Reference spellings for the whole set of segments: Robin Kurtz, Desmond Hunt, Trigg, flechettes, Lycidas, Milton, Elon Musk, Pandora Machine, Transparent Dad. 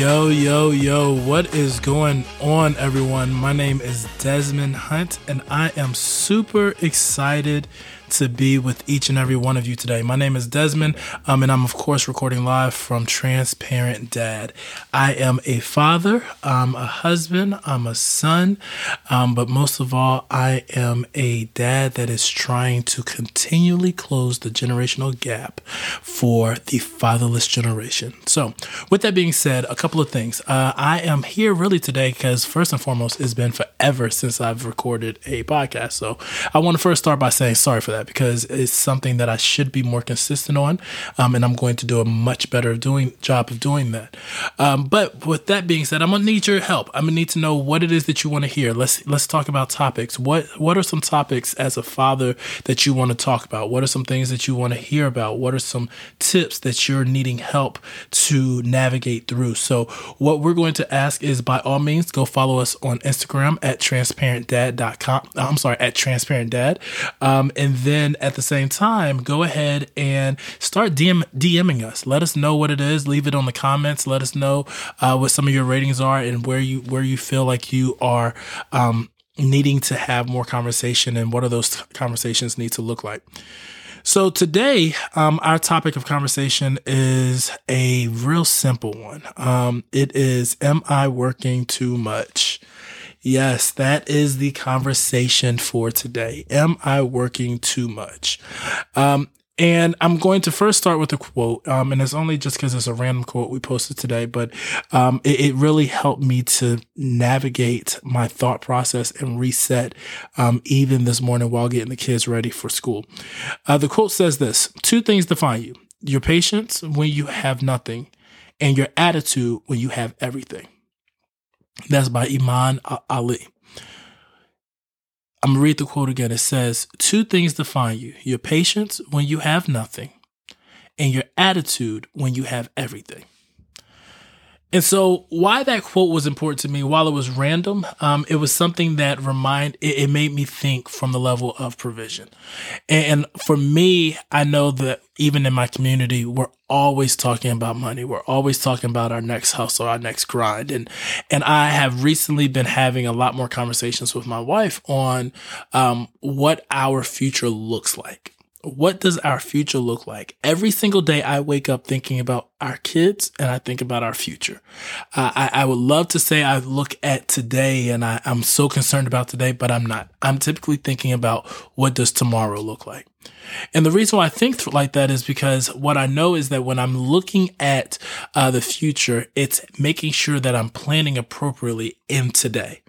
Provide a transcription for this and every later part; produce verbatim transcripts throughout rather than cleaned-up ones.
Yo, yo, yo, what is going on, everyone? My name is Desmond Hunt, and I am super excited to be with each and every one of you today. My name is Desmond, um, and I'm, of course, recording live from Transparent Dad. I am a father, I'm a husband, I'm a son, um, but most of all, I am a dad that is trying to continually close the generational gap for the fatherless generation. So, with that being said, a couple of things. Uh, I am here really today because, first and foremost, it's been forever since I've recorded a podcast. So, I want to first start by saying sorry for that, because it's something that I should be more consistent on, um, and I'm going to do a much better doing job of doing that. Um, but with that being said, I'm gonna need your help. I'm gonna need to know what it is that you want to hear. Let's let's talk about topics. What what are some topics as a father that you want to talk about? What are some things that you want to hear about? What are some tips that you're needing help to navigate through? So what we're going to ask is, by all means, go follow us on Instagram at transparent dad dot com. I'm sorry, at transparent dad. Um, and then at the same time, go ahead and start D M, DMing us. Let us know what it is. Leave it on the comments. Let us know uh, what some of your ratings are and where you where you feel like you are um, needing to have more conversation, and what are those t- conversations need to look like. So today, um, our topic of conversation is a real simple one. Um, it is, am I working too much? Yes, that is the conversation for today. Am I working too much? Um, and I'm going to first start with a quote, um, and it's only just because it's a random quote we posted today, but um, it, it really helped me to navigate my thought process and reset um, even this morning while getting the kids ready for school. Uh, the quote says this: two things define you, your patience when you have nothing, and your attitude when you have everything. That's by Iman Ali. I'm going to read the quote again. It says, two things define you, your patience when you have nothing, and your attitude when you have everything. And so why that quote was important to me, while it was random, um, it was something that remind it, it made me think from the level of provision. And, and for me, I know that even in my community, we're always talking about money. We're always talking about our next hustle, our next grind. And and I have recently been having a lot more conversations with my wife on um, what our future looks like. What does our future look like? Every single day I wake up thinking about our kids, and I think about our future. Uh, I, I would love to say I look at today and I, I'm so concerned about today, but I'm not. I'm typically thinking about, what does tomorrow look like? And the reason why I think like that is because what I know is that when I'm looking at uh, the future, it's making sure that I'm planning appropriately in today.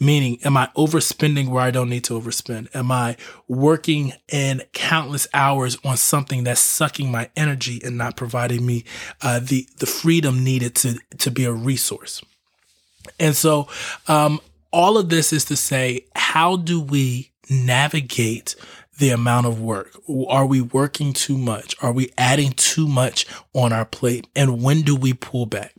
Meaning, am I overspending where I don't need to overspend? Am I working in countless hours on something that's sucking my energy and not providing me uh, the the freedom needed to to be a resource? And so, um, all of this is to say, how do we navigate the amount of work? Are we working too much? Are we adding too much on our plate? And when do we pull back?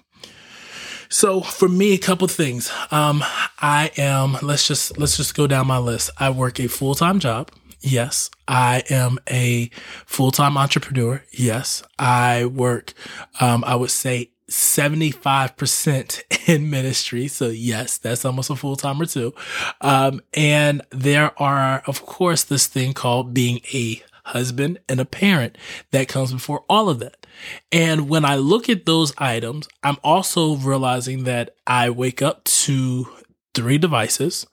So for me, a couple things. Um, I am, let's just, let's just go down my list. I work a full-time job. Yes. I am a full-time entrepreneur. Yes. I work, um, I would say seventy-five percent in ministry. So yes, that's almost a full-time or two. Um, and there are, of course, this thing called being a husband and a parent that comes before all of that. And when I look at those items, I'm also realizing that I wake up to three devices,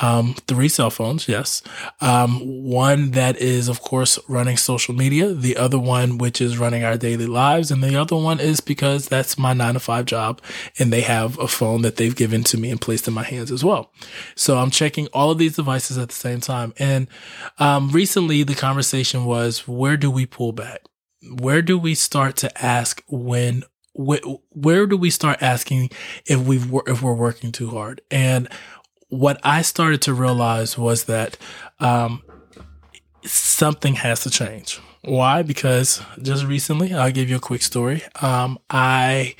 um, three cell phones, yes. Um, one that is, of course, running social media, the other one which is running our daily lives, and the other one is because that's my nine to five job, and they have a phone that they've given to me and placed in my hands as well. So I'm checking all of these devices at the same time. And um, recently, the conversation was, where do we pull back? Where do we start to ask when Where do we start asking if we if we're working too hard? And what I started to realize was that um, something has to change. Why? Because just recently, I'll give you a quick story. Um, I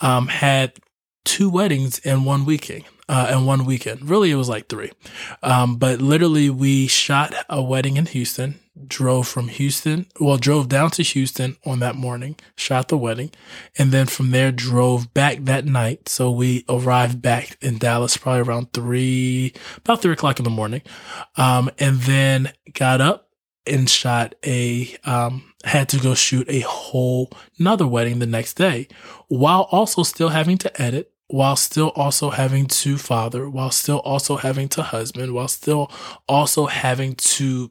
um, had two weddings in one weekend. Uh, and one weekend, really, it was like three. Um, but literally, we shot a wedding in Houston, drove from Houston, well, drove down to Houston on that morning, shot the wedding, and then from there drove back that night. So we arrived back in Dallas probably around three, about three o'clock in the morning, um, and then got up and shot a, um, had to go shoot a whole nother wedding the next day, while also still having to edit, while still also having to father, while still also having to husband, while still also having to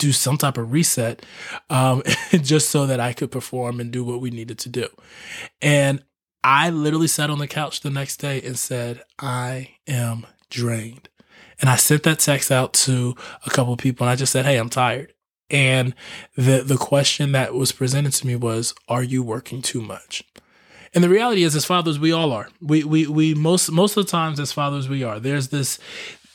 do some type of reset, um, just so that I could perform and do what we needed to do. And I literally sat on the couch the next day and said, I am drained. And I sent that text out to a couple of people and I just said, hey, I'm tired. And the the question that was presented to me was, are you working too much? And the reality is, as fathers, we all are. We we we most most of the times as fathers we are. There's this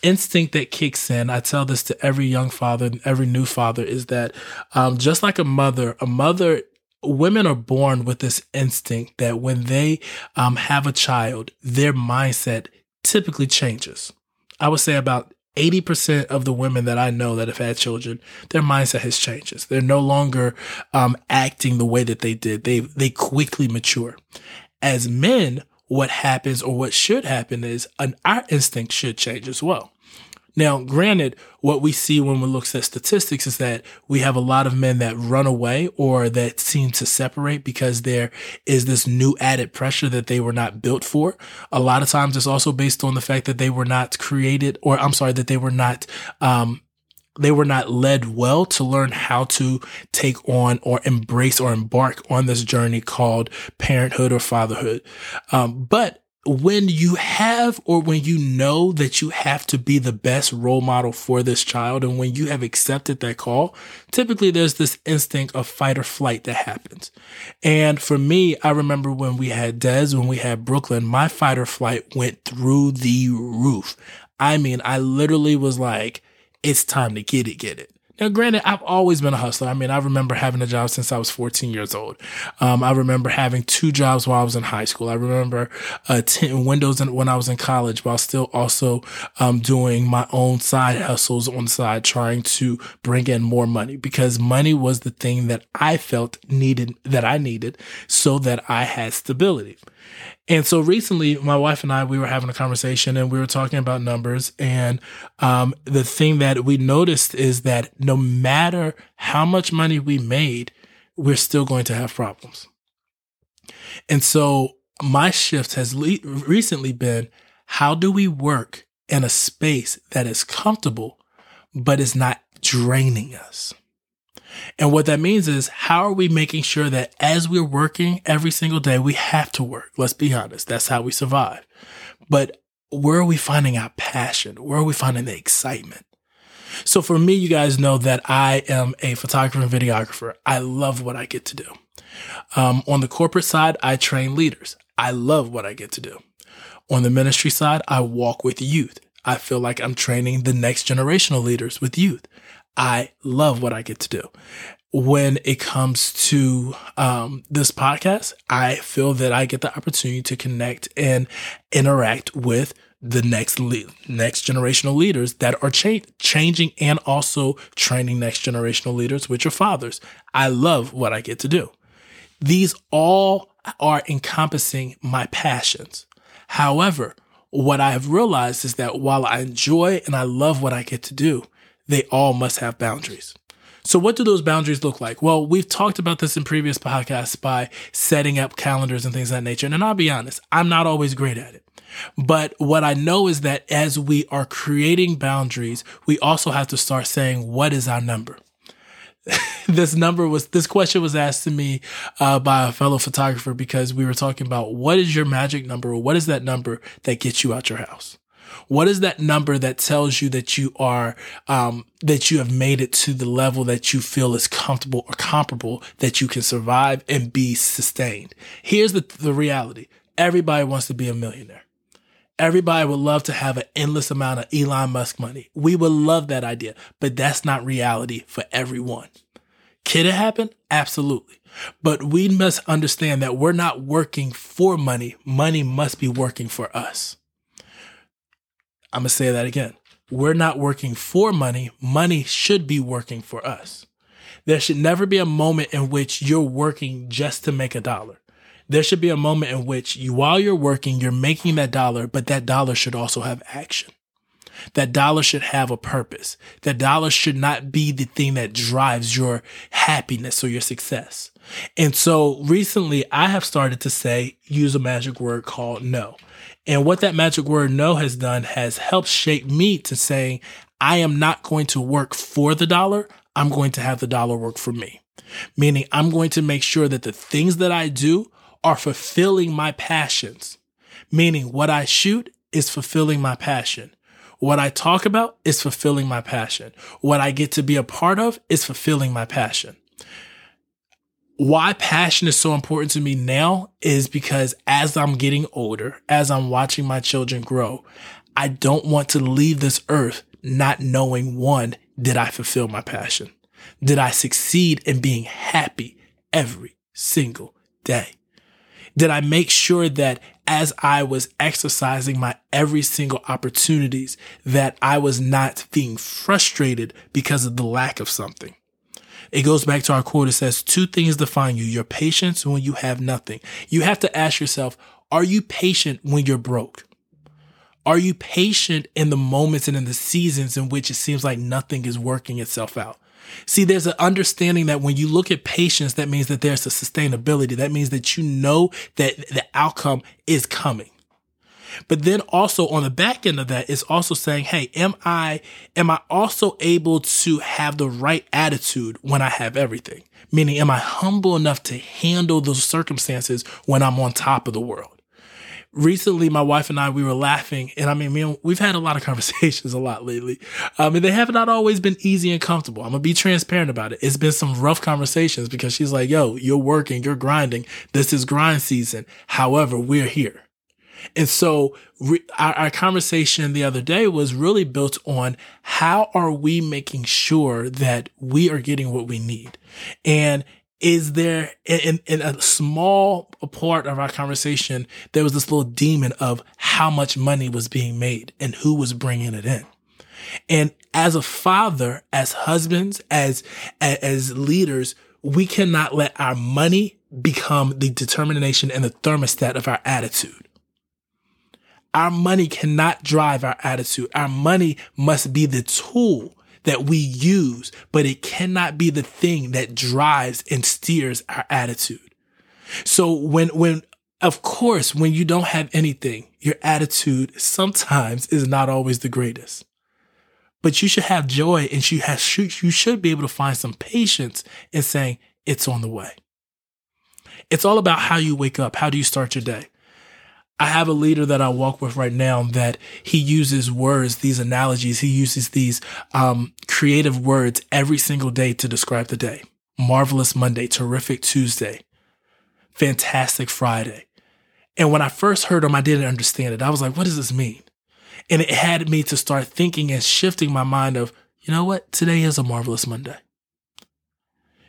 instinct that kicks in. I tell this to every young father and every new father is that um, just like a mother, a mother, women are born with this instinct that when they um, have a child, their mindset typically changes. I would say about eighty percent of the women that I know that have had children, their mindset has changed. They're no longer um, acting the way that they did. They they quickly mature. As men, what happens or what should happen is an, our instinct should change as well. Now, granted, what we see when we look at statistics is that we have a lot of men that run away or that seem to separate because there is this new added pressure that they were not built for. A lot of times it's also based on the fact that they were not created or I'm sorry, that they were not, um, they were not led well to learn how to take on or embrace or embark on this journey called parenthood or fatherhood. Um, but when you have or when you know that you have to be the best role model for this child and when you have accepted that call, typically there's this instinct of fight or flight that happens. And for me, I remember when we had Des, when we had Brooklyn, my fight or flight went through the roof. I mean, I literally was like, it's time to get it, get it. Now, granted, I've always been a hustler. I mean, I remember having a job since I was fourteen years old. Um, I remember having two jobs while I was in high school. I remember uh, tinting windows when I was in college while still also um, doing my own side hustles on the side, trying to bring in more money because money was the thing that I felt needed, that I needed so that I had stability. And so recently, my wife and I, we were having a conversation and we were talking about numbers. And um, the thing that we noticed is that no matter how much money we made, we're still going to have problems. And so my shift has le- recently been, how do we work in a space that is comfortable, but is not draining us? And what that means is, how are we making sure that as we're working every single day, we have to work? Let's be honest. That's how we survive. But where are we finding our passion? Where are we finding the excitement? So for me, you guys know that I am a photographer and videographer. I love what I get to do. Um, on the corporate side, I train leaders. I love what I get to do. On the ministry side, I walk with youth. I feel like I'm training the next generation of leaders with youth. I love what I get to do. When it comes to um, this podcast, I feel that I get the opportunity to connect and interact with the next le- next generational leaders that are cha- changing and also training next generational leaders, which are fathers. I love what I get to do. These all are encompassing my passions. However, what I have realized is that while I enjoy and I love what I get to do, they all must have boundaries. So what do those boundaries look like? Well, we've talked about this in previous podcasts by setting up calendars and things of that nature. And I'll be honest, I'm not always great at it. But what I know is that as we are creating boundaries, we also have to start saying, what is our number? This number was, this question was asked to me uh, by a fellow photographer because we were talking about what is your magic number or what is that number that gets you out your house? What is that number that tells you that you are, um, that you have made it to the level that you feel is comfortable or comparable that you can survive and be sustained? Here's the, the reality. Everybody wants to be a millionaire. Everybody would love to have an endless amount of Elon Musk money. We would love that idea, but that's not reality for everyone. Could it happen? Absolutely. But we must understand that we're not working for money. Money must be working for us. I'm going to say that again. We're not working for money. Money should be working for us. There should never be a moment in which you're working just to make a dollar. There should be a moment in which you, while you're working, you're making that dollar, but that dollar should also have action. That dollar should have a purpose. That dollar should not be the thing that drives your happiness or your success. And so recently I have started to say, use a magic word called no. And what that magic word no has done has helped shape me to saying, I am not going to work for the dollar. I'm going to have the dollar work for me. Meaning I'm going to make sure that the things that I do are fulfilling my passions. Meaning what I shoot is fulfilling my passion. What I talk about is fulfilling my passion. What I get to be a part of is fulfilling my passion. Why passion is so important to me now is because as I'm getting older, as I'm watching my children grow, I don't want to leave this earth not knowing, one, did I fulfill my passion? Did I succeed in being happy every single day? Did I make sure that as I was exercising my every single opportunities, that I was not being frustrated because of the lack of something? It goes back to our quote. It says, two things define you, your patience when you have nothing. You have to ask yourself, are you patient when you're broke? Are you patient in the moments and in the seasons in which it seems like nothing is working itself out? See, there's an understanding that when you look at patience, that means that there's a sustainability. That means that you know that the outcome is coming. But then also on the back end of that is also saying, hey, am I, am I also able to have the right attitude when I have everything? Meaning, am I humble enough to handle those circumstances when I'm on top of the world? Recently, my wife and I, we were laughing, and I mean, man, we've had a lot of conversations a lot lately. Um, and they have not always been easy and comfortable. I'm going to be transparent about it. It's been some rough conversations because she's like, yo, you're working, you're grinding. This is grind season. However, we're here. And so re- our, our conversation the other day was really built on how are we making sure that we are getting what we need? And Is there, in, in a small part of our conversation, there was this little demon of how much money was being made and who was bringing it in. And as a father, as husbands, as, as leaders, we cannot let our money become the determination and the thermostat of our attitude. Our money cannot drive our attitude. Our money must be the tool that we use, but it cannot be the thing that drives and steers our attitude. So when, when, of course, when you don't have anything, your attitude sometimes is not always the greatest, but you should have joy and you have, you should be able to find some patience in saying it's on the way. It's all about how you wake up. How do you start your day? I have a leader that I walk with right now that he uses words, these analogies, he uses these um, creative words every single day to describe the day. Marvelous Monday, terrific Tuesday, fantastic Friday. And when I first heard him, I didn't understand it. I was like, what does this mean? And it had me to start thinking and shifting my mind of, you know what? Today is a marvelous Monday.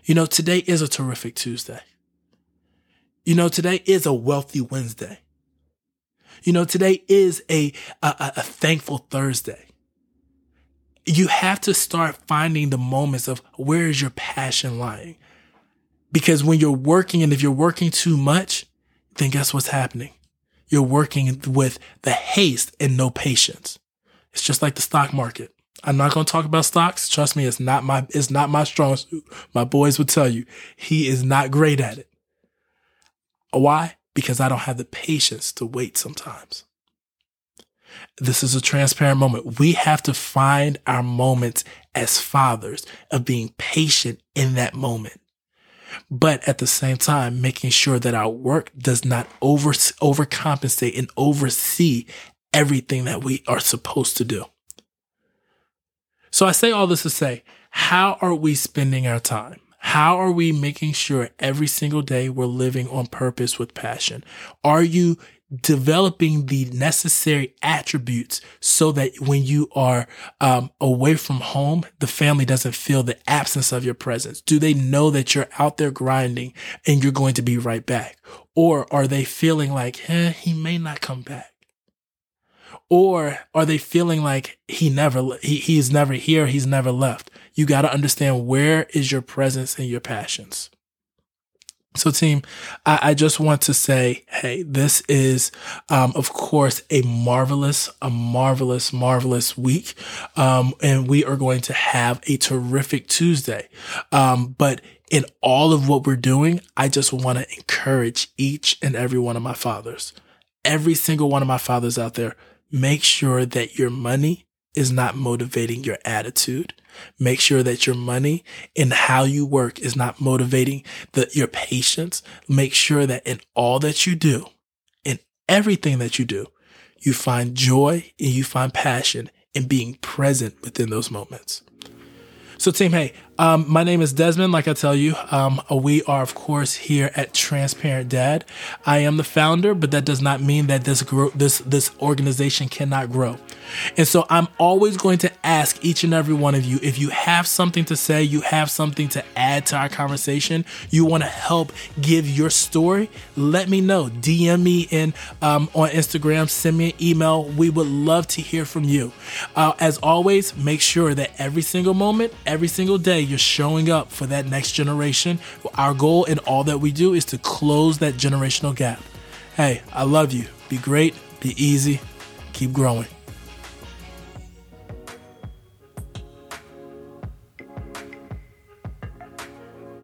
You know, today is a terrific Tuesday. You know, today is a wealthy Wednesday. You know, today is a, a a thankful Thursday. You have to start finding the moments of where is your passion lying? Because when you're working, and if you're working too much, then guess what's happening? You're working with the haste and no patience. It's just like the stock market. I'm not going to talk about stocks. Trust me, it's not my, it's not my strong suit. My boys would tell you he is not great at it. Why? Because I don't have the patience to wait sometimes. This is a transparent moment. We have to find our moments as fathers of being patient in that moment, but at the same time, making sure that our work does not over, overcompensate and oversee everything that we are supposed to do. So I say all this to say, how are we spending our time? How are we making sure every single day we're living on purpose with passion? Are you developing the necessary attributes so that when you are um, away from home, the family doesn't feel the absence of your presence? Do they know that you're out there grinding and you're going to be right back? Or are they feeling like, eh, he may not come back? Or are they feeling like he never, he, he's never here, he's never left? you got to understand where is your presence and your passions. So team, I, I just want to say, hey, this is, um, of course, a marvelous, a marvelous, marvelous week. Um, and we are going to have a terrific Tuesday. Um, but in all of what we're doing, I just want to encourage each and every one of my fathers, every single one of my fathers out there, make sure that your money is not motivating your attitude. Make sure that your money and how you work is not motivating the, your patience. Make sure that in all that you do, in everything that you do, you find joy and you find passion in being present within those moments. So team, hey, um, my name is Desmond, like I tell you. Um, we are, of course, here at Transparent Dad. I am the founder, but that does not mean that this gro- this this organization cannot grow. And so I'm always going to ask each and every one of you, if you have something to say, you have something to add to our conversation, you want to help give your story, let me know. D M me in um, on Instagram, send me an email. We would love to hear from you. Uh, as always, make sure that every single moment, every single day, you're showing up for that next generation. Our goal in all that we do is to close that generational gap. Hey, I love you. Be great. Be easy. Keep growing.